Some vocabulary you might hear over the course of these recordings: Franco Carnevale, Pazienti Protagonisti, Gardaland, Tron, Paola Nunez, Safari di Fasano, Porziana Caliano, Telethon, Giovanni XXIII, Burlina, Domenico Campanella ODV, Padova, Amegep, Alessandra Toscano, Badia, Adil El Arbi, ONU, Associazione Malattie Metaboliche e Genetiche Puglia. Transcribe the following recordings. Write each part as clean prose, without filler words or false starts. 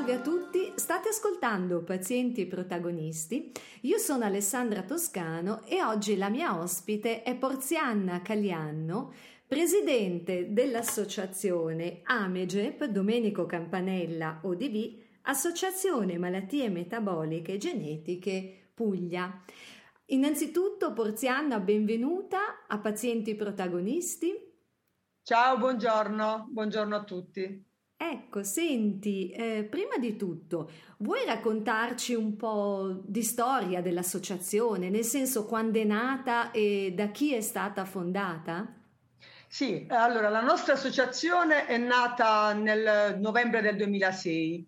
Salve a tutti, state ascoltando Pazienti Protagonisti. Io sono Alessandra Toscano e oggi la mia ospite è Porziana Caliano, presidente dell'associazione Amegep Domenico Campanella ODV, Associazione Malattie Metaboliche e Genetiche Puglia. Innanzitutto, Porziana, benvenuta a Pazienti Protagonisti. Ciao, buongiorno a tutti. Ecco, senti, prima di tutto, vuoi raccontarci un po' di storia dell'associazione, nel senso quando è nata e da chi è stata fondata? Sì, allora la nostra associazione è nata nel novembre del 2006.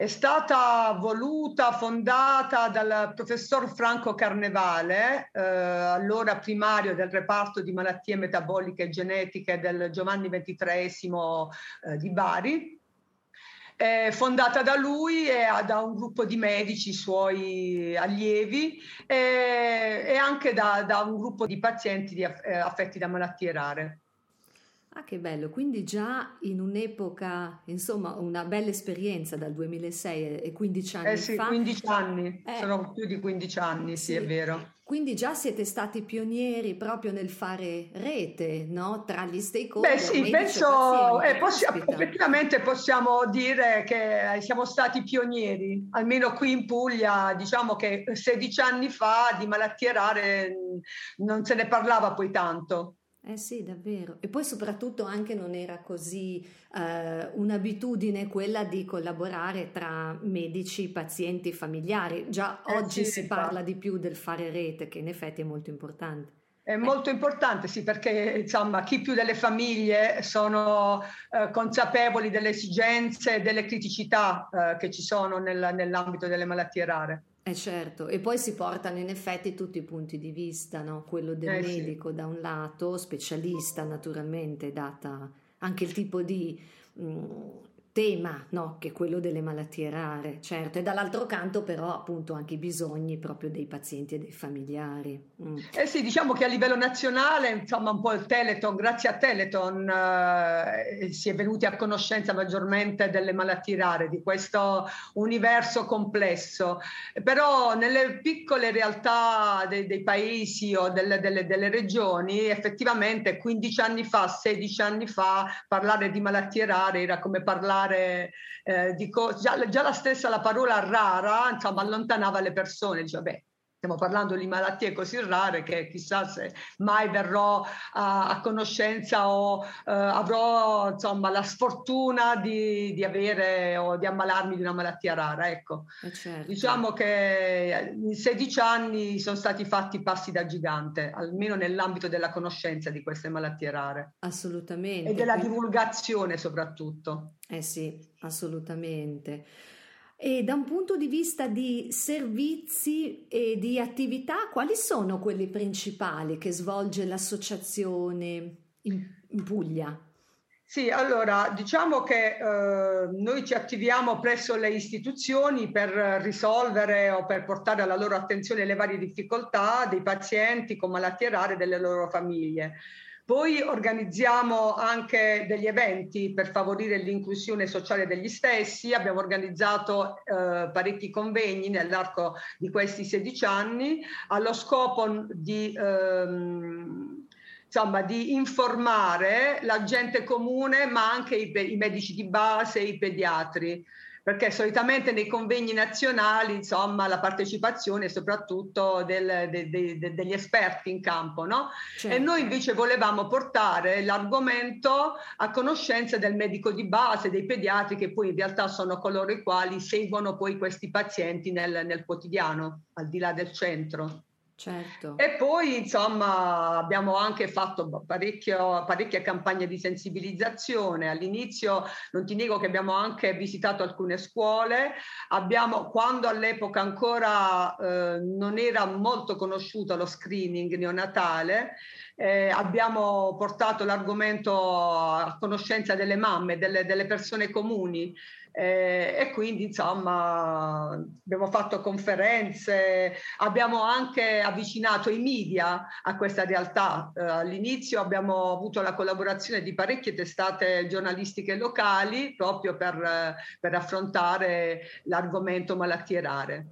È stata voluta, fondata dal professor Franco Carnevale, allora primario del reparto di malattie metaboliche e genetiche del Giovanni XXIII di Bari, fondata da lui e da un gruppo di medici suoi allievi e anche da un gruppo di pazienti affetti da malattie rare. Ah, che bello, quindi già in un'epoca, insomma, una bella esperienza dal 2006 e 15 anni fa. 15 anni, sono più di 15 anni, sì, è vero. Quindi già siete stati pionieri proprio nel fare rete, no? Tra gli stakeholder. Beh sì, penso, effettivamente possiamo dire che siamo stati pionieri, almeno qui in Puglia, diciamo che 16 anni fa di malattie rare non se ne parlava poi tanto. Eh sì, davvero. E poi soprattutto anche non era così un'abitudine quella di collaborare tra medici, pazienti, familiari. Già oggi sì, si parla di più del fare rete, che in effetti è molto importante. È molto importante, sì, perché insomma chi più delle famiglie sono consapevoli delle esigenze e delle criticità che ci sono nell'ambito delle malattie rare. Certo, e poi si portano in effetti tutti i punti di vista, no? Quello del medico, sì, da un lato, specialista naturalmente, data anche il tipo di tema, no? Che è quello delle malattie rare, certo, e dall'altro canto però appunto anche i bisogni proprio dei pazienti e dei familiari. Sì, diciamo che a livello nazionale, insomma, un po' il Telethon, grazie a Telethon si è venuti a conoscenza maggiormente delle malattie rare, di questo universo complesso, però nelle piccole realtà dei paesi o delle regioni effettivamente 15 anni fa, 16 anni fa parlare di malattie rare era come parlare già la stessa la parola rara, insomma, allontanava le persone, diceva beh, stiamo parlando di malattie così rare che chissà se mai verrò a conoscenza o avrò, insomma, la sfortuna di avere o di ammalarmi di una malattia rara, ecco. Certo. Diciamo che in 16 anni sono stati fatti passi da gigante, almeno nell'ambito della conoscenza di queste malattie rare. Assolutamente. E della divulgazione soprattutto. Eh sì, assolutamente. E da un punto di vista di servizi e di attività, quali sono quelli principali che svolge l'associazione in Puglia? Sì, allora, diciamo che noi ci attiviamo presso le istituzioni per risolvere o per portare alla loro attenzione le varie difficoltà dei pazienti con malattie rare e delle loro famiglie. Poi organizziamo anche degli eventi per favorire l'inclusione sociale degli stessi, abbiamo organizzato parecchi convegni nell'arco di questi 16 anni allo scopo di informare la gente comune ma anche i medici di base e i pediatri. Perché solitamente nei convegni nazionali, insomma, la partecipazione soprattutto degli esperti in campo, no? Certo. E noi invece volevamo portare l'argomento a conoscenza del medico di base, dei pediatri, che poi in realtà sono coloro i quali seguono poi questi pazienti nel quotidiano, al di là del centro. Certo. E poi, insomma, abbiamo anche fatto parecchie campagne di sensibilizzazione. All'inizio non ti nego che abbiamo anche visitato alcune scuole, quando all'epoca ancora non era molto conosciuto lo screening neonatale, Abbiamo portato l'argomento a conoscenza delle mamme, delle persone comuni, e quindi insomma abbiamo fatto conferenze, abbiamo anche avvicinato i media a questa realtà. All'inizio abbiamo avuto la collaborazione di parecchie testate giornalistiche locali proprio per affrontare l'argomento malattie rare.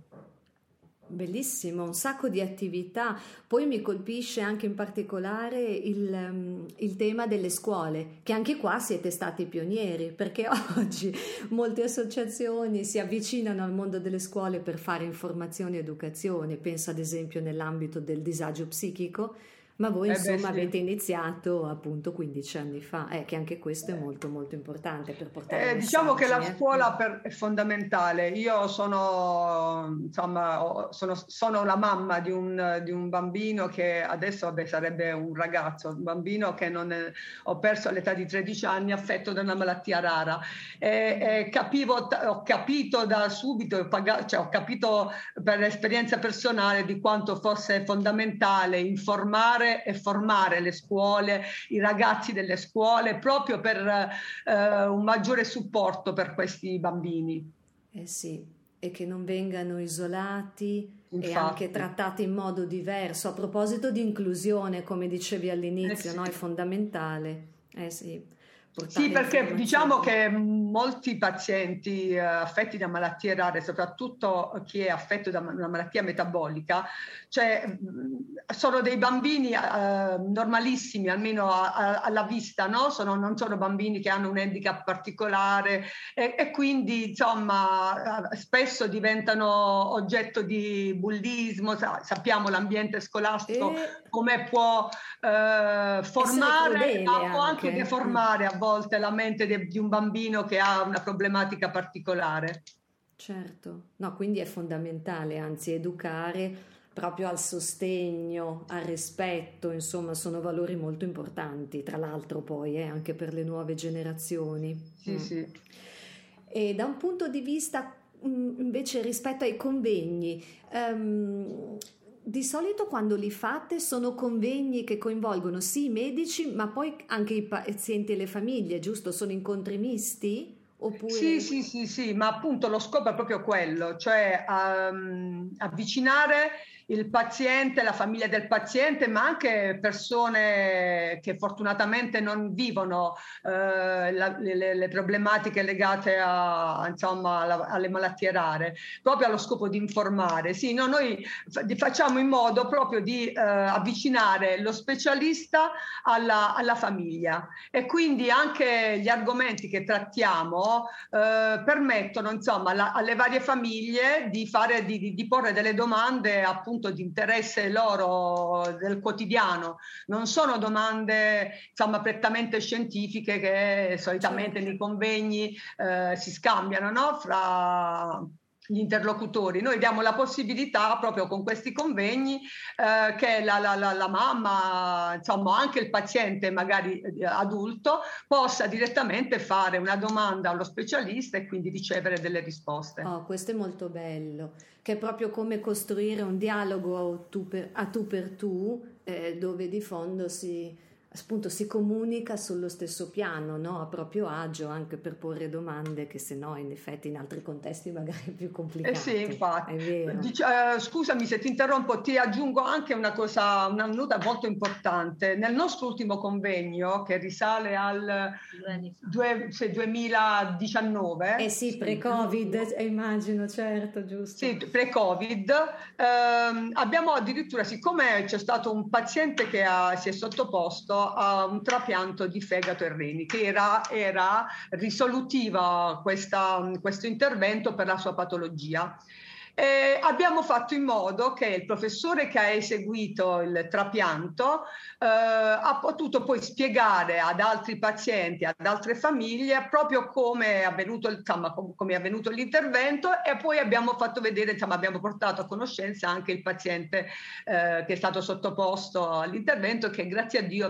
Bellissimo, un sacco di attività. Poi mi colpisce anche in particolare il tema delle scuole, che anche qua siete stati pionieri, perché oggi molte associazioni si avvicinano al mondo delle scuole per fare informazione ed educazione. Penso ad esempio nell'ambito del disagio psichico, ma voi insomma avete iniziato appunto 15 anni fa, che anche questo è molto molto importante per portare diciamo che la scuola è fondamentale. Io sono la mamma di un bambino che adesso sarebbe un ragazzo, un bambino che ho perso all'età di 13 anni affetto da una malattia rara, ho capito da subito, ho capito per l'esperienza personale di quanto fosse fondamentale informare e formare le scuole, i ragazzi delle scuole, proprio per un maggiore supporto per questi bambini. Eh sì, e che non vengano isolati. Infatti. E anche trattati in modo diverso. A proposito di inclusione, come dicevi all'inizio, sì. No? È fondamentale. Sì. Sì, perché diciamo che molti pazienti affetti da malattie rare, soprattutto chi è affetto da una malattia metabolica, cioè sono dei bambini normalissimi, almeno alla vista, no? Non sono bambini che hanno un handicap particolare e quindi insomma spesso diventano oggetto di bullismo. Sappiamo l'ambiente scolastico come può formare, ma può anche deformare a volte la mente di un bambino che ha una problematica particolare. Certo, no, quindi è fondamentale, anzi, educare proprio al sostegno, al rispetto, insomma, sono valori molto importanti, tra l'altro poi anche per le nuove generazioni. Sì, sì. E da un punto di vista invece rispetto ai convegni, di solito quando li fate sono convegni che coinvolgono sì i medici, ma poi anche i pazienti e le famiglie, giusto? Sono incontri misti? Oppure... Sì, ma appunto lo scopo è proprio quello, cioè avvicinare il paziente, la famiglia del paziente, ma anche persone che fortunatamente non vivono le problematiche legate alle malattie rare, proprio allo scopo di informare. Sì, no, noi facciamo in modo proprio di avvicinare lo specialista alla famiglia, e quindi anche gli argomenti che trattiamo permettono insomma alle varie famiglie di porre delle domande appunto di interesse loro del quotidiano. Non sono domande prettamente scientifiche che solitamente nei convegni si scambiano, no? Fra gli interlocutori. Noi diamo la possibilità proprio con questi convegni che la mamma, anche il paziente magari adulto, possa direttamente fare una domanda allo specialista e quindi ricevere delle risposte. Questo è molto bello, che è proprio come costruire un dialogo a tu per tu dove di fondo si comunica sullo stesso piano, no? A proprio agio, anche per porre domande che se no in effetti in altri contesti magari è più complicato. Sì, infatti. È vero. Scusami se ti interrompo, ti aggiungo anche una nota molto importante. Nel nostro ultimo convegno, che risale al 2019. Pre-Covid, immagino, certo, giusto. Sì, pre-Covid. Abbiamo addirittura, siccome c'è stato un paziente che si è sottoposto a un trapianto di fegato e reni, che era risolutiva questo intervento per la sua patologia. Abbiamo fatto in modo che il professore che ha eseguito il trapianto ha potuto poi spiegare ad altri pazienti, ad altre famiglie, proprio come è avvenuto l'intervento, e poi abbiamo fatto vedere, abbiamo portato a conoscenza anche il paziente che è stato sottoposto all'intervento, che grazie a Dio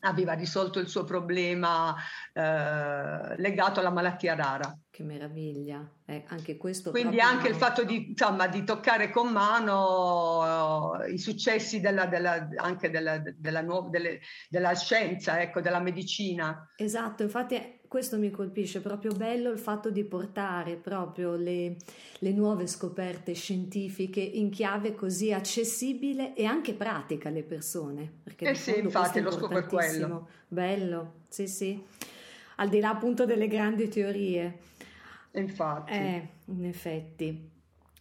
aveva risolto il suo problema legato alla malattia rara. Che meraviglia, anche questo. Quindi anche il fatto di, insomma, di toccare con mano i successi della scienza, ecco, della medicina. Esatto, infatti questo mi colpisce, proprio bello il fatto di portare proprio le nuove scoperte scientifiche in chiave così accessibile e anche pratica alle persone. Perché sì, infatti lo scopo è quello. Bello, sì sì, al di là appunto delle grandi teorie. Infatti. In effetti.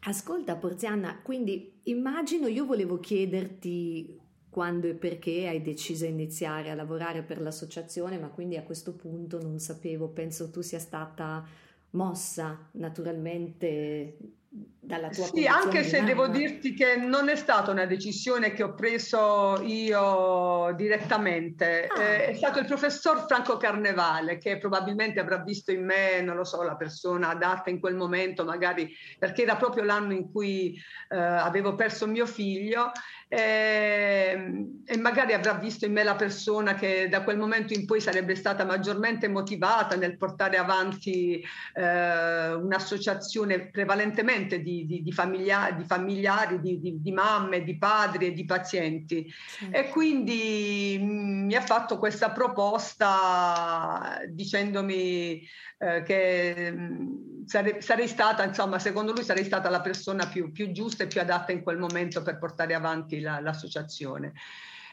Ascolta Porziana, quindi immagino, io volevo chiederti quando e perché hai deciso di iniziare a lavorare per l'associazione, ma quindi a questo punto non sapevo, penso tu sia stata mossa naturalmente dalla tua condizione. Sì, anche se devo dirti che non è stata una decisione che ho preso io direttamente, è stato il professor Franco Carnevale, che probabilmente avrà visto in me, non lo so, la persona adatta in quel momento, magari perché era proprio l'anno in cui avevo perso mio figlio, e magari avrà visto in me la persona che da quel momento in poi sarebbe stata maggiormente motivata nel portare avanti un'associazione prevalentemente di familiari, di mamme, di padri e di pazienti. Sì. E quindi mi ha fatto questa proposta dicendomi che sarei stata, insomma, secondo lui sarei stata la persona più giusta e più adatta in quel momento per portare avanti l'associazione.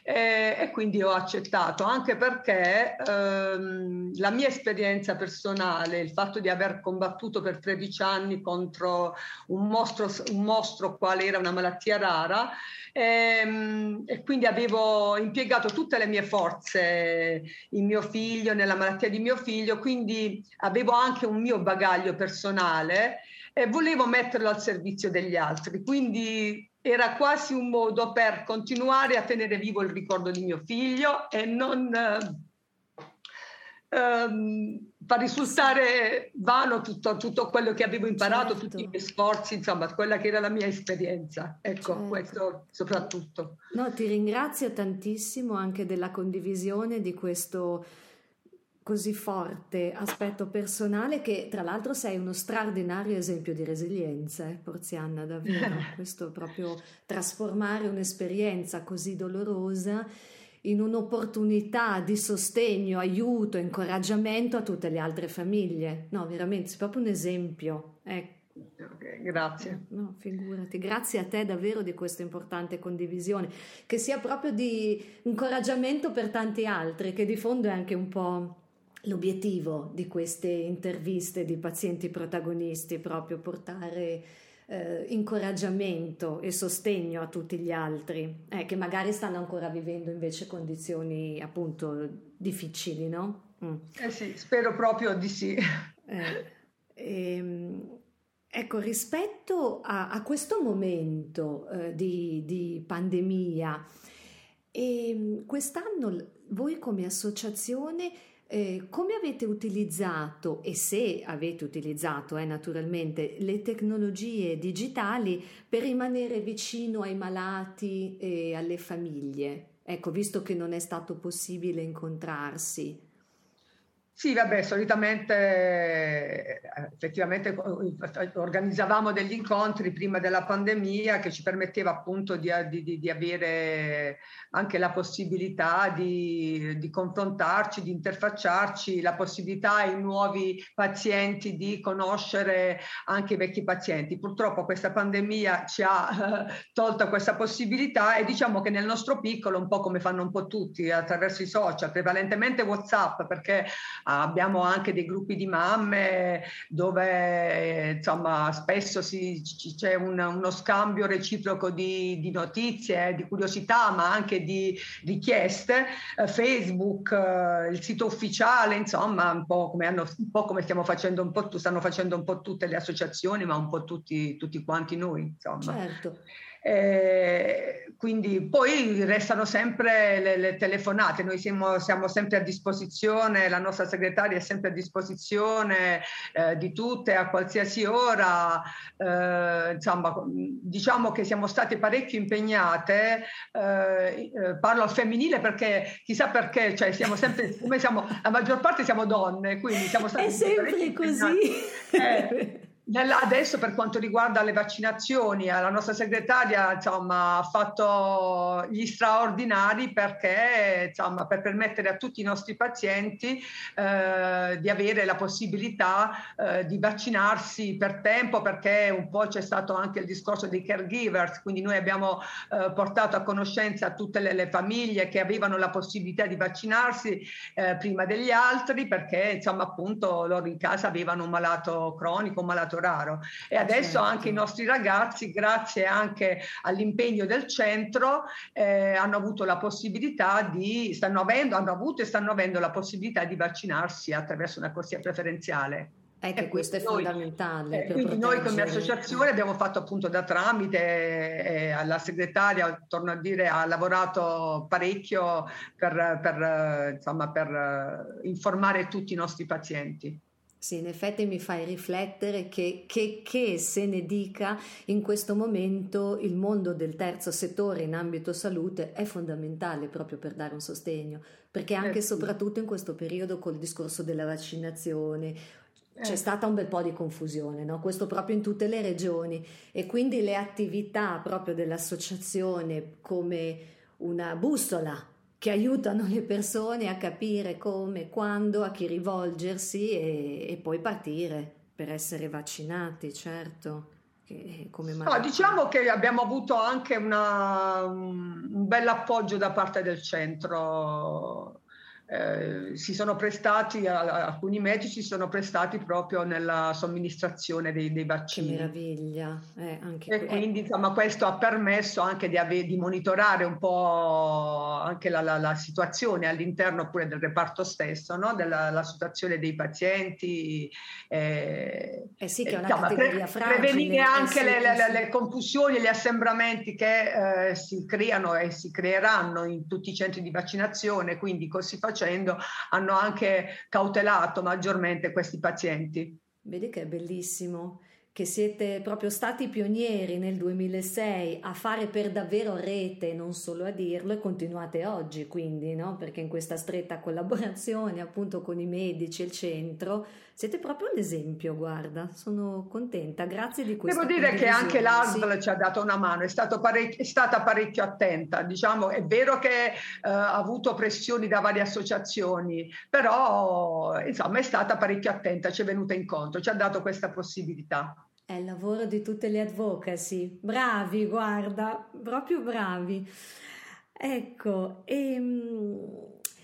E quindi ho accettato, anche perché la mia esperienza personale, il fatto di aver combattuto per 13 anni contro un mostro quale era una malattia rara, e quindi avevo impiegato tutte le mie forze in mio figlio, nella malattia di mio figlio, quindi avevo anche un mio bagaglio personale e volevo metterlo al servizio degli altri, quindi era quasi un modo per continuare a tenere vivo il ricordo di mio figlio e non far risultare vano tutto quello che avevo imparato, certo, tutti i miei sforzi, insomma, quella che era la mia esperienza. Ecco, certo, questo soprattutto. No, ti ringrazio tantissimo anche della condivisione di questo così forte aspetto personale, che tra l'altro sei uno straordinario esempio di resilienza, Porziana, davvero, questo proprio trasformare un'esperienza così dolorosa in un'opportunità di sostegno, aiuto, incoraggiamento a tutte le altre famiglie, no, veramente sei proprio un esempio, ecco. Okay, grazie. No, figurati, grazie a te davvero di questa importante condivisione, che sia proprio di incoraggiamento per tanti altri, che di fondo è anche un po' l'obiettivo di queste interviste di pazienti protagonisti, proprio portare incoraggiamento e sostegno a tutti gli altri che magari stanno ancora vivendo invece condizioni appunto difficili, no? Sì, spero proprio di sì. Ecco, rispetto a questo momento di pandemia, e quest'anno voi come associazione come avete utilizzato, e se avete utilizzato naturalmente, le tecnologie digitali per rimanere vicino ai malati e alle famiglie, ecco, visto che non è stato possibile incontrarsi? Sì, vabbè, solitamente effettivamente organizzavamo degli incontri prima della pandemia che ci permetteva appunto di avere anche la possibilità di confrontarci, di interfacciarci, la possibilità ai nuovi pazienti di conoscere anche i vecchi pazienti. Purtroppo questa pandemia ci ha tolto questa possibilità e diciamo che nel nostro piccolo, un po' come fanno un po' tutti, attraverso i social, prevalentemente WhatsApp, perché abbiamo anche dei gruppi di mamme dove insomma spesso c'è uno scambio reciproco di notizie, di curiosità, ma anche di richieste, Facebook, il sito ufficiale, insomma un po' come stiamo facendo, stanno facendo un po' tutte le associazioni, ma un po' tutti quanti noi, insomma. Certo. Quindi poi restano sempre le telefonate, noi siamo sempre a disposizione, la nostra segretaria è sempre a disposizione di tutte, a qualsiasi ora, insomma diciamo che siamo state parecchio impegnate, parlo al femminile perché chissà perché, cioè siamo sempre, come siamo, la maggior parte siamo donne, quindi siamo state sempre così. Adesso per quanto riguarda le vaccinazioni, la nostra segretaria insomma, ha fatto gli straordinari perché, insomma, per permettere a tutti i nostri pazienti di avere la possibilità di vaccinarsi per tempo, perché un po' c'è stato anche il discorso dei caregivers, quindi noi abbiamo portato a conoscenza tutte le famiglie che avevano la possibilità di vaccinarsi prima degli altri, perché insomma, appunto, loro in casa avevano un malato cronico, un malato raro, e adesso certo. Anche i nostri ragazzi, grazie anche all'impegno del centro, hanno avuto la possibilità di hanno avuto e stanno avendo la possibilità di vaccinarsi attraverso una corsia preferenziale. Ecco, questo è fondamentale. Quindi noi come associazione abbiamo fatto appunto da tramite, alla segretaria, torno a dire, ha lavorato parecchio per informare tutti i nostri pazienti. Sì, in effetti mi fai riflettere che se ne dica, in questo momento il mondo del terzo settore in ambito salute è fondamentale proprio per dare un sostegno, perché anche e soprattutto in questo periodo col discorso della vaccinazione c'è stata un bel po' di confusione, no? Questo proprio in tutte le regioni, e quindi le attività proprio dell'associazione come una bussola che aiutano le persone a capire come, quando, a chi rivolgersi e poi partire per essere vaccinati, certo. No, diciamo che abbiamo avuto anche un bel appoggio da parte del centro. Si sono prestati, alcuni medici si sono prestati proprio nella somministrazione dei vaccini. Che meraviglia! Anche e quindi insomma, questo ha permesso anche di monitorare un po' anche la situazione all'interno pure del reparto stesso, no? della situazione dei pazienti, sì, che è una categoria fragile, prevenire anche le confusioni e gli assembramenti che si creano e si creeranno in tutti i centri di vaccinazione, quindi così facendo hanno anche cautelato maggiormente questi pazienti. Vedi che è bellissimo che siete proprio stati pionieri nel 2006 a fare per davvero rete, non solo a dirlo, e continuate oggi quindi, no? Perché in questa stretta collaborazione appunto con i medici e il centro siete proprio un esempio, guarda, sono contenta, grazie di questo. Devo dire che anche l'ASL ci ha dato una mano, è stata parecchio attenta, diciamo, è vero che ha avuto pressioni da varie associazioni, però insomma è stata parecchio attenta, ci è venuta incontro, ci ha dato questa possibilità. È il lavoro di tutte le advocacy, bravi, guarda, proprio bravi. Ecco,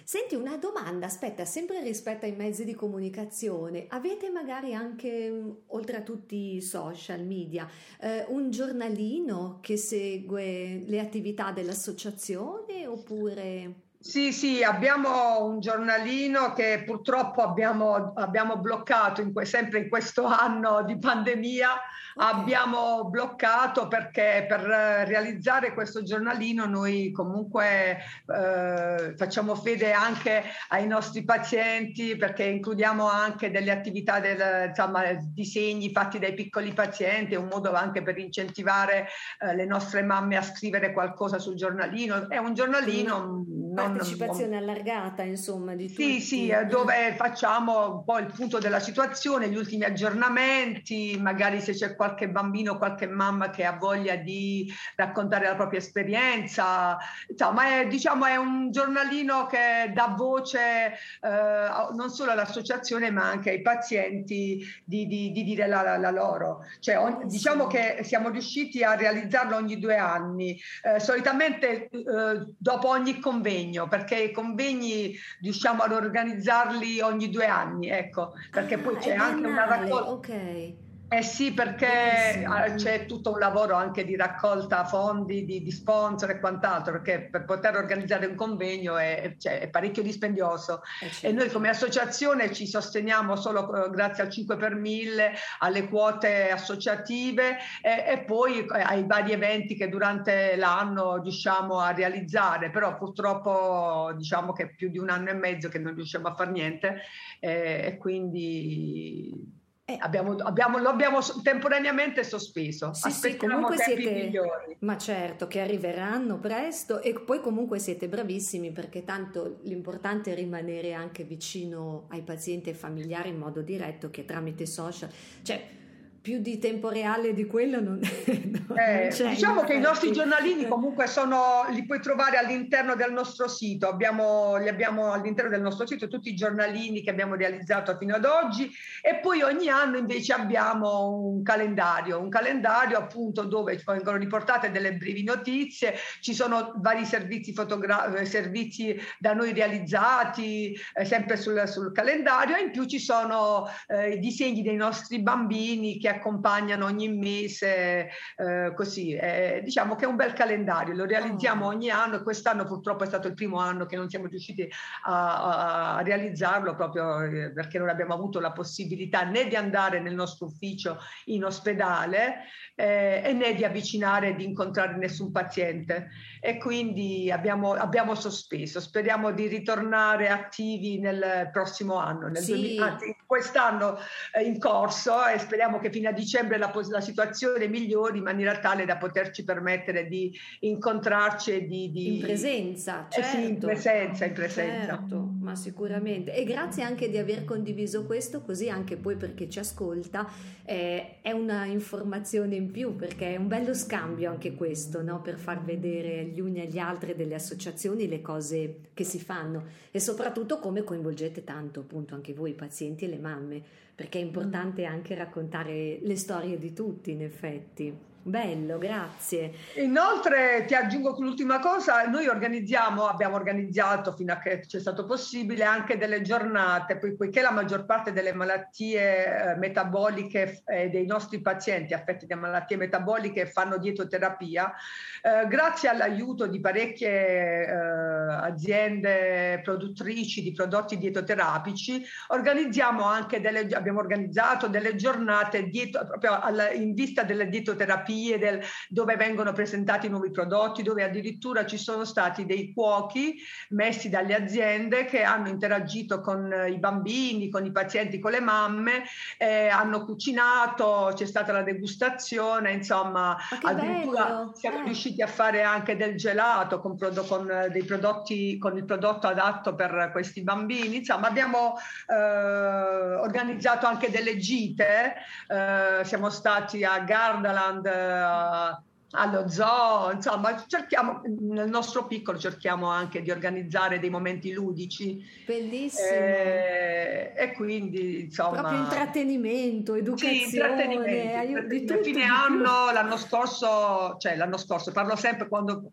senti una domanda, aspetta, sempre rispetto ai mezzi di comunicazione, avete magari anche, oltre a tutti i social media, un giornalino che segue le attività dell'associazione oppure... Sì, abbiamo un giornalino che purtroppo abbiamo bloccato sempre in questo anno di pandemia. Abbiamo bloccato perché per realizzare questo giornalino noi comunque facciamo fede anche ai nostri pazienti, perché includiamo anche delle attività disegni fatti dai piccoli pazienti, è un modo anche per incentivare le nostre mamme a scrivere qualcosa sul giornalino. È un giornalino partecipazione allargata, insomma, di tutti. Sì, dove facciamo un po' il punto della situazione, gli ultimi aggiornamenti, magari se c'è qualche bambino, qualche mamma che ha voglia di raccontare la propria esperienza, insomma, è un giornalino che dà voce non solo all'associazione ma anche ai pazienti di dire la loro. Cioè, diciamo che siamo riusciti a realizzarlo ogni 2 anni, solitamente dopo ogni convegno, perché i convegni riusciamo ad organizzarli ogni 2 anni, ecco, perché poi c'è anche una raccolta. Okay. Eh sì, perché c'è tutto un lavoro anche di raccolta fondi, di sponsor e quant'altro, perché per poter organizzare un convegno è parecchio dispendioso. Sì. E noi come associazione ci sosteniamo solo grazie al 5 per 1000, alle quote associative e poi ai vari eventi che durante l'anno riusciamo a realizzare, però purtroppo diciamo che è più di un anno e mezzo che non riusciamo a fare niente e quindi... Lo abbiamo temporaneamente sospeso. Sì, comunque tempi migliori. Ma certo che arriveranno presto, e poi comunque siete bravissimi, perché tanto l'importante è rimanere anche vicino ai pazienti e familiari in modo diretto, che tramite social, cioè più di tempo reale di quello non c'è. Diciamo che i nostri giornalini comunque li puoi trovare all'interno del nostro sito, li abbiamo all'interno del nostro sito tutti i giornalini che abbiamo realizzato fino ad oggi, e poi ogni anno invece abbiamo un calendario appunto dove vengono riportate delle brevi notizie, ci sono vari servizi da noi realizzati sempre sul calendario, e in più ci sono i disegni dei nostri bambini che accompagnano ogni mese, così diciamo che è un bel calendario, lo realizziamo ogni anno. Quest'anno purtroppo è stato il primo anno che non siamo riusciti a realizzarlo, proprio perché non abbiamo avuto la possibilità né di andare nel nostro ufficio in ospedale e né di avvicinare e di incontrare nessun paziente, e quindi abbiamo sospeso. Speriamo di ritornare attivi nel prossimo anno, quest'anno in corso, e speriamo che fino a dicembre la situazione migliori in maniera tale da poterci permettere di incontrarci e di in presenza, certo. Sì, in presenza. Certo, ma sicuramente. E grazie anche di aver condiviso questo, così anche poi per chi ci ascolta è una informazione in più, perché è un bello scambio anche questo, no? Per far vedere gli uni agli altri delle associazioni le cose che si fanno, e soprattutto come coinvolgete tanto appunto anche voi i pazienti e le mamme, perché è importante anche raccontare le storie di tutti, in effetti. Bello, grazie. Inoltre ti aggiungo l'ultima cosa: noi abbiamo organizzato fino a che c'è stato possibile anche delle giornate, poiché la maggior parte delle malattie metaboliche dei nostri pazienti affetti da malattie metaboliche fanno dietoterapia, grazie all'aiuto di parecchie aziende produttrici di prodotti dietoterapici abbiamo organizzato delle giornate proprio in vista delle dietoterapie, dove vengono presentati nuovi prodotti, dove addirittura ci sono stati dei cuochi messi dalle aziende che hanno interagito con i bambini, con i pazienti, con le mamme, hanno cucinato, c'è stata la degustazione, insomma addirittura bello. Siamo riusciti a fare anche del gelato con il prodotto adatto per questi bambini, insomma abbiamo organizzato anche delle gite, siamo stati a Gardaland, allo zoo, insomma cerchiamo nel nostro piccolo anche di organizzare dei momenti ludici bellissimi, e quindi insomma proprio intrattenimento, educazione, sì, aiuto, fine anno, l'anno scorso parlo sempre, quando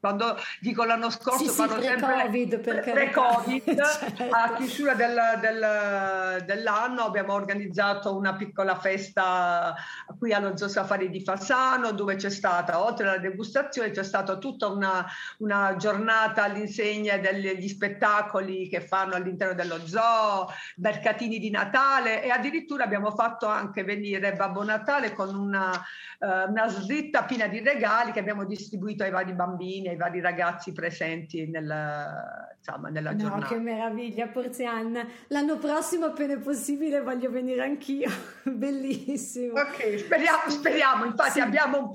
dico l'anno scorso parlo sempre pre-covid certo. A chiusura dell'anno abbiamo organizzato una piccola festa qui allo zoo Safari di Fasano, dove c'è stata, oltre la degustazione, c'è stata tutta una giornata all'insegna degli spettacoli che fanno all'interno dello zoo, mercatini di Natale, e addirittura abbiamo fatto anche venire Babbo Natale con una slitta piena di regali che abbiamo distribuito ai vari bambini, ai vari ragazzi presenti nella giornata. Che meraviglia, Porziana! L'anno prossimo, appena possibile, voglio venire anch'io. Bellissimo. Ok, speriamo. Infatti sì. Abbiamo un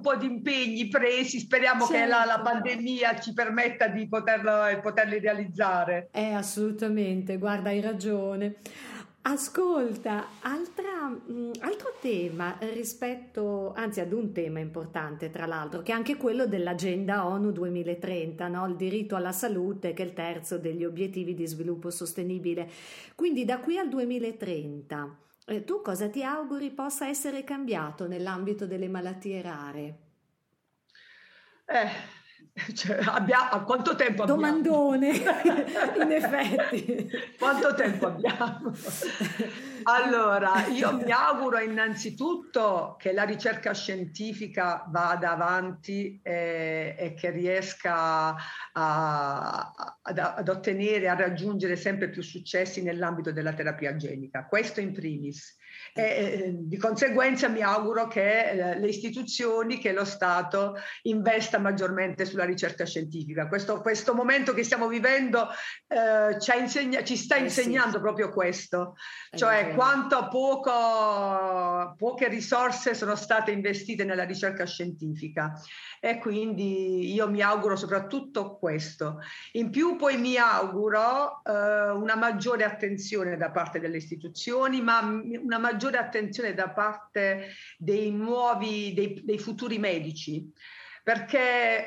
po' di impegni presi, speriamo che la pandemia ci permetta di poterli realizzare. Assolutamente, guarda, hai ragione. Ascolta, altro tema ad un tema importante, tra l'altro, che è anche quello dell'Agenda ONU 2030, no? Il diritto alla salute, che è il terzo degli obiettivi di sviluppo sostenibile. Quindi da qui al 2030... tu cosa ti auguri possa essere cambiato nell'ambito delle malattie rare? Cioè, quanto tempo abbiamo? Domandone, in effetti. Quanto tempo abbiamo? Allora, io mi auguro innanzitutto che la ricerca scientifica vada avanti e che riesca ad ottenere, a raggiungere sempre più successi nell'ambito della terapia genica. Questo in primis. E di conseguenza mi auguro che le istituzioni, che lo Stato investa maggiormente sulla ricerca scientifica. Questo momento che stiamo vivendo ci sta insegnando proprio questo, cioè quanto poche risorse sono state investite nella ricerca scientifica, e quindi io mi auguro soprattutto questo. In più poi mi auguro una maggiore attenzione da parte delle istituzioni, ma una maggiore attenzione da parte dei futuri medici, perché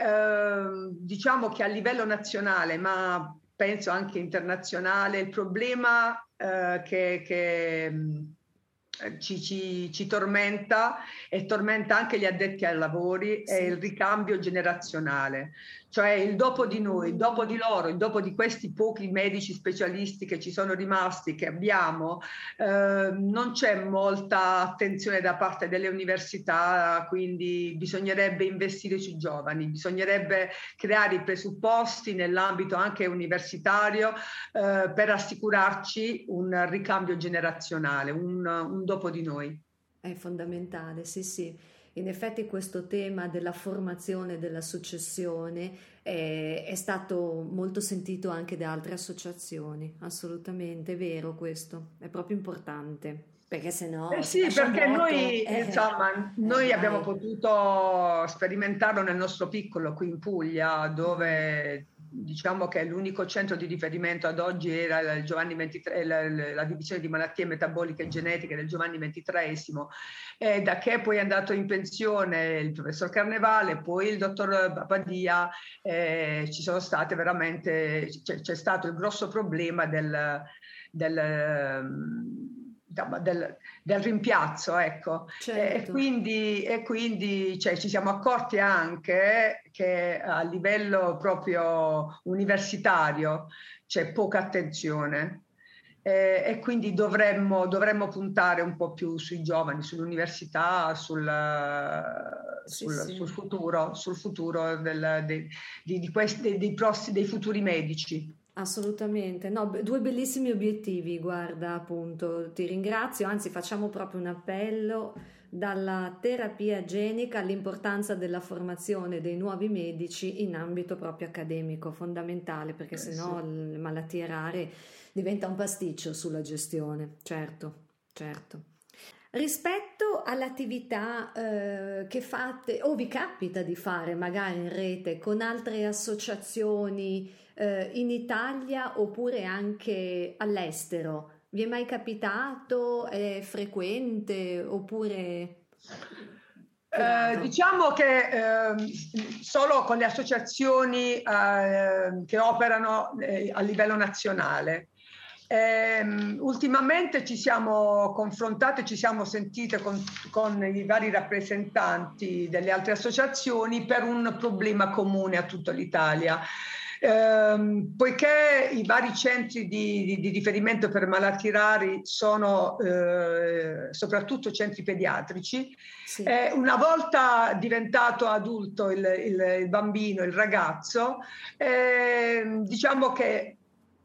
diciamo che a livello nazionale, ma penso anche internazionale, il problema che ci tormenta e tormenta anche gli addetti ai lavori è il ricambio generazionale, cioè il dopo di noi, il dopo di loro, il dopo di questi pochi medici specialisti che ci sono rimasti, che abbiamo. Non c'è molta attenzione da parte delle università, quindi bisognerebbe investire sui giovani, bisognerebbe creare i presupposti nell'ambito anche universitario per assicurarci un ricambio generazionale, un dopo di noi. È fondamentale, sì sì. In effetti questo tema della formazione, della successione è stato molto sentito anche da altre associazioni, assolutamente, è vero questo, è proprio importante. Perché se no... sì, perché noi abbiamo potuto sperimentarlo nel nostro piccolo qui in Puglia, dove diciamo che l'unico centro di riferimento ad oggi era il Giovanni XXIII, la divisione di malattie metaboliche e genetiche del Giovanni XXIII, e da che poi è andato in pensione il professor Carnevale, poi il dottor Badia, c'è stato il grosso problema del rimpiazzo, ecco. Certo. E quindi cioè, ci siamo accorti anche che a livello proprio universitario c'è poca attenzione, e quindi dovremmo puntare un po' più sui giovani, sull'università, sul futuro dei futuri medici. Assolutamente, no, due bellissimi obiettivi, guarda, appunto, ti ringrazio, anzi facciamo proprio un appello dalla terapia genica all'importanza della formazione dei nuovi medici in ambito proprio accademico, fondamentale, perché sennò le malattie rare diventa un pasticcio sulla gestione, certo. Rispetto all'attività che fate o vi capita di fare magari in rete con altre associazioni in Italia oppure anche all'estero, vi è mai capitato? È frequente oppure... diciamo che solo con le associazioni che operano a livello nazionale. Ultimamente ci siamo confrontate, ci siamo sentite con i vari rappresentanti delle altre associazioni per un problema comune a tutta l'Italia. Poiché i vari centri di riferimento per malattie rari sono soprattutto centri pediatrici, una volta diventato adulto il bambino, il ragazzo, diciamo che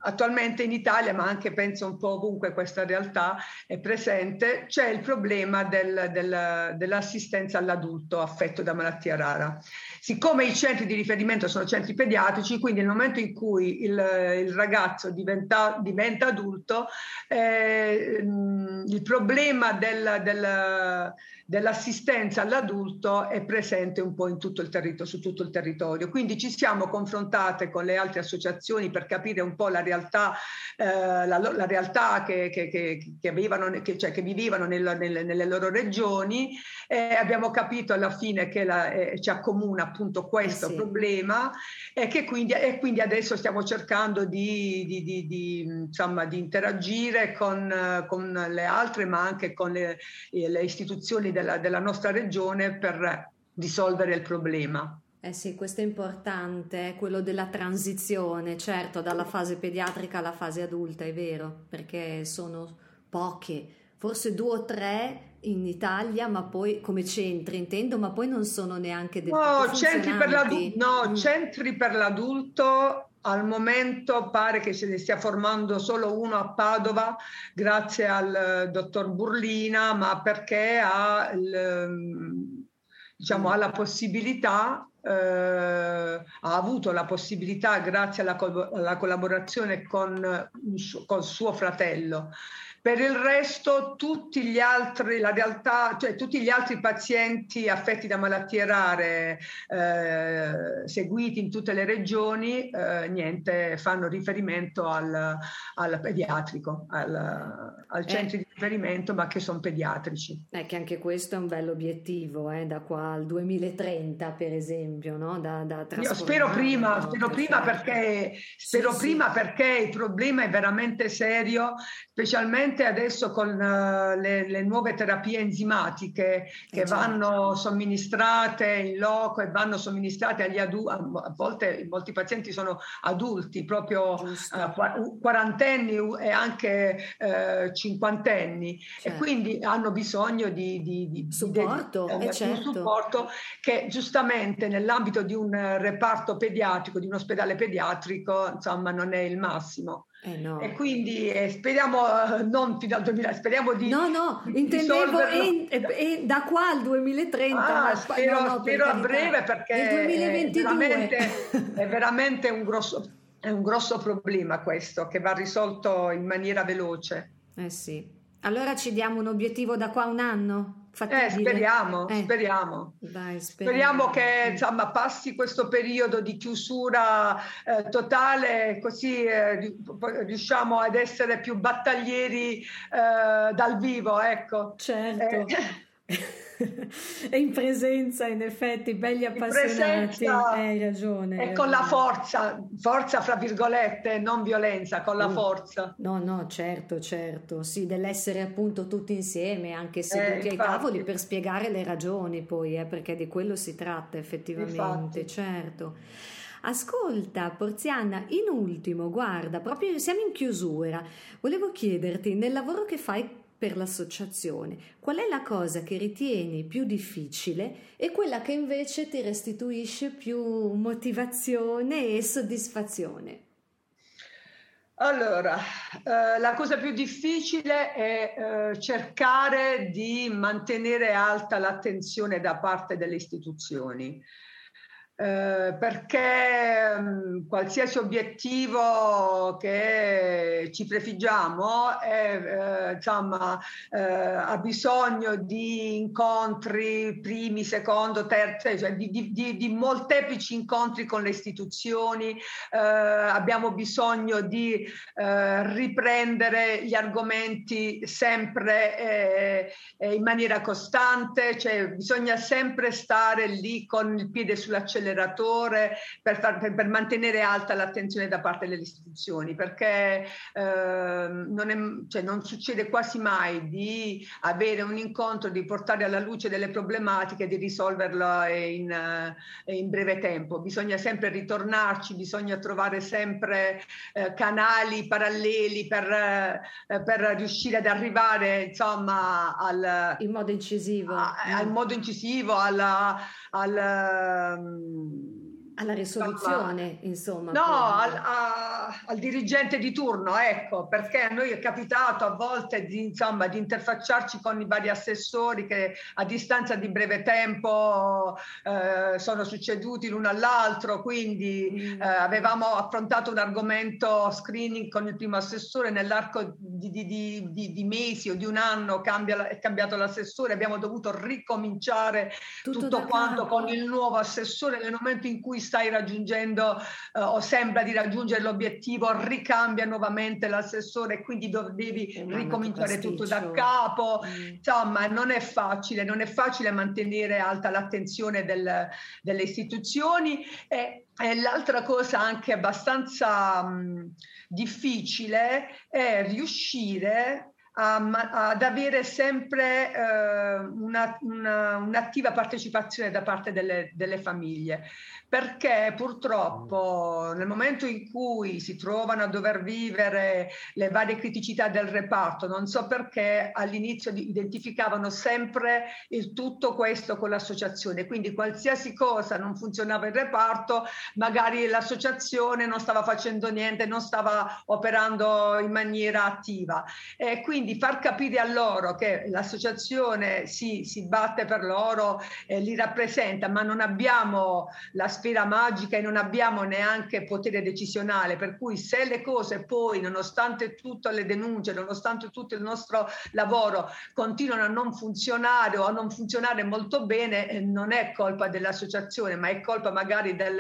attualmente in Italia, ma anche penso un po' ovunque questa realtà è presente, c'è il problema dell'assistenza all'adulto affetto da malattia rara. Siccome i centri di riferimento sono centri pediatrici, quindi nel momento in cui il ragazzo diventa adulto, il problema dell'assistenza all'adulto è presente un po' in tutto su tutto il territorio. Quindi ci siamo confrontate con le altre associazioni per capire un po' la realtà, la realtà che vivevano nelle loro regioni, e abbiamo capito alla fine che ci accomuna appunto questo problema, e quindi adesso stiamo cercando di interagire con le altre, ma anche con le istituzioni della nostra regione per risolvere il problema. Eh sì, questo è importante, quello della transizione, certo, dalla fase pediatrica alla fase adulta, è vero, perché sono poche, forse 2 o 3 in Italia, ma poi come centri intendo, ma poi non sono neanche centri per l'adulto. Al momento pare che se ne stia formando solo uno a Padova grazie al dottor Burlina, ma perché ha avuto la possibilità grazie alla collaborazione con suo fratello. Per il resto tutti gli altri pazienti affetti da malattie rare seguiti in tutte le regioni fanno riferimento al pediatrico, al centro di riferimento, ma che sono pediatrici. È che anche questo è un bello obiettivo, da qua al 2030 per esempio, no? Io spero prima perché il problema è veramente serio, specialmente adesso con le nuove terapie enzimatiche che vanno somministrate in loco e vanno somministrate agli adulti. A volte molti pazienti sono adulti, proprio quarantenni e anche cinquantenni, certo. E quindi hanno bisogno di supporto, un supporto che giustamente nell'ambito di un reparto pediatrico, di un ospedale pediatrico, insomma, non è il massimo. No. E quindi speriamo non fino al 2000, speriamo di intendevo da qua al 2030, spero a breve, perché il 2022 è veramente un grosso problema questo, che va risolto in maniera veloce. Sì. Allora ci diamo un obiettivo da qua a un anno? Speriamo che passi questo periodo di chiusura totale, così riusciamo ad essere più battaglieri dal vivo, ecco. Certo. E in presenza, in effetti, belli appassionati, hai ragione. E con la forza fra virgolette, non violenza, con la forza. No, certo, sì, dell'essere appunto tutti insieme, anche seduti ai tavoli per spiegare le ragioni poi, perché di quello si tratta effettivamente, infatti. Certo. Ascolta Porziana, in ultimo, guarda, proprio siamo in chiusura, volevo chiederti, nel lavoro che fai per l'associazione, qual è la cosa che ritieni più difficile e quella che invece ti restituisce più motivazione e soddisfazione? Allora, la cosa più difficile è cercare di mantenere alta l'attenzione da parte delle istituzioni. Perché qualsiasi obiettivo che ci prefiggiamo ha bisogno di incontri, primi, secondo, terzo, cioè di molteplici incontri con le istituzioni, abbiamo bisogno di riprendere gli argomenti sempre in maniera costante, cioè bisogna sempre stare lì con il piede sull'acceleratore per mantenere alta l'attenzione da parte delle istituzioni, perché non succede quasi mai di avere un incontro, di portare alla luce delle problematiche, di risolverlo in breve tempo. Bisogna sempre ritornarci, bisogna trovare sempre canali paralleli per riuscire ad arrivare al modo incisivo alla risoluzione, al dirigente di turno, ecco, perché a noi è capitato a volte di interfacciarci con i vari assessori che a distanza di breve tempo sono succeduti l'uno all'altro, quindi avevamo affrontato un argomento screening con il primo assessore, nell'arco di mesi o di un anno è cambiato l'assessore, abbiamo dovuto ricominciare tutto quanto con il nuovo assessore. Nel momento in cui stai raggiungendo o sembra di raggiungere l'obiettivo, ricambia nuovamente l'assessore, quindi devi ricominciare tutto da capo. Non è facile mantenere alta l'attenzione delle istituzioni. E l'altra cosa anche abbastanza difficile è riuscire ad avere sempre un'attiva partecipazione da parte delle famiglie, perché purtroppo nel momento in cui si trovano a dover vivere le varie criticità del reparto, non so perché all'inizio identificavano sempre il tutto questo con l'associazione, quindi qualsiasi cosa non funzionava il reparto, magari l'associazione non stava facendo niente, non stava operando in maniera attiva, e quindi far capire a loro che l'associazione si batte per loro, li rappresenta, ma non abbiamo la sfera magica e non abbiamo neanche potere decisionale, per cui se le cose poi, nonostante tutto le denunce, nonostante tutto il nostro lavoro, continuano a non funzionare o a non funzionare molto bene, non è colpa dell'associazione, ma è colpa magari del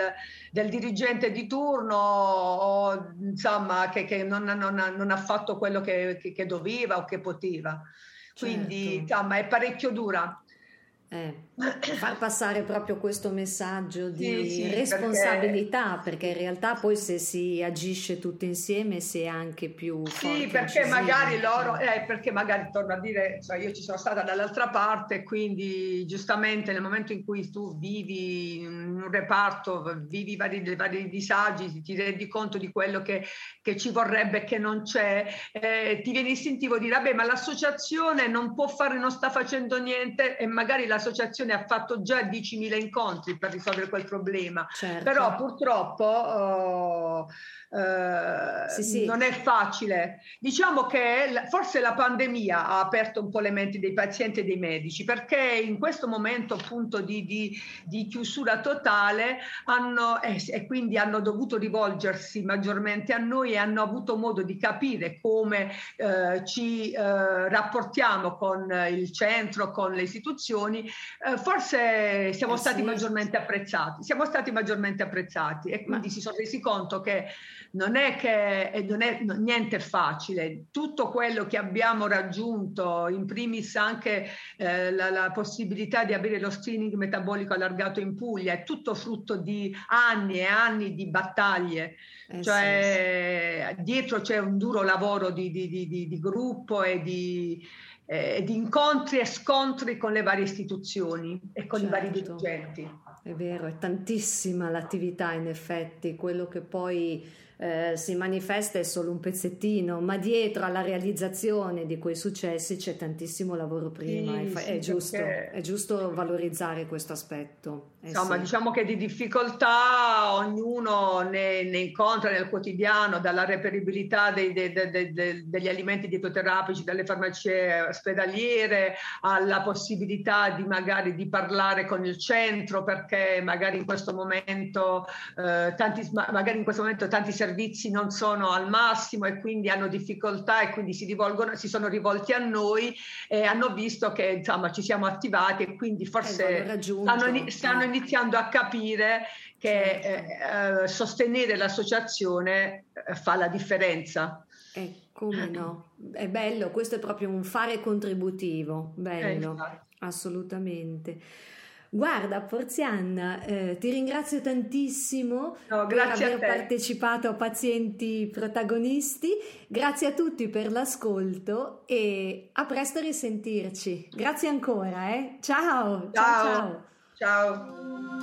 dirigente di turno, o insomma che non ha fatto quello che doveva o che poteva. Quindi insomma è parecchio dura. Far passare proprio questo messaggio di responsabilità, perché in realtà poi se si agisce tutti insieme si è anche più forti, perché magari loro perché magari, torno a dire, cioè io ci sono stata dall'altra parte, quindi giustamente nel momento in cui tu vivi in un reparto, vivi vari disagi, ti rendi conto di quello che ci vorrebbe, che non c'è, ti viene istintivo di dire vabbè, ma l'associazione non può fare, non sta facendo niente, e magari l'associazione ha fatto già 10.000 incontri per risolvere quel problema, però purtroppo non è facile. Diciamo che forse la pandemia ha aperto un po' le menti dei pazienti e dei medici, perché in questo momento appunto di chiusura totale e quindi hanno dovuto rivolgersi maggiormente a noi e hanno avuto modo di capire come ci rapportiamo con il centro, con le istituzioni. Forse siamo stati maggiormente apprezzati, e quindi si sono resi conto che non è niente facile. Tutto quello che abbiamo raggiunto, in primis anche la possibilità di avere lo screening metabolico allargato in Puglia, è tutto frutto di anni e anni di battaglie, dietro c'è un duro lavoro di gruppo e di incontri e scontri con le varie istituzioni e con i vari dirigenti. È vero, è tantissima l'attività in effetti, quello che poi si manifesta è solo un pezzettino, ma dietro alla realizzazione di quei successi c'è tantissimo lavoro prima, è giusto valorizzare questo aspetto. Insomma, diciamo che di difficoltà ognuno ne incontra nel quotidiano, dalla reperibilità degli alimenti dietoterapici, dalle farmacie ospedaliere, alla possibilità di magari di parlare con il centro, perché magari in questo momento tanti servizi non sono al massimo e quindi hanno difficoltà, e quindi si sono rivolti a noi e hanno visto che insomma ci siamo attivati, e quindi forse stanno iniziando a capire che sostenere l'associazione fa la differenza. Come no? È bello, questo è proprio un fare contributivo, bello, assolutamente. Guarda, Porziana, ti ringrazio tantissimo per aver partecipato a Pazienti Protagonisti, grazie a tutti per l'ascolto e a presto risentirci. Grazie ancora, ciao! Ciao! Ciao.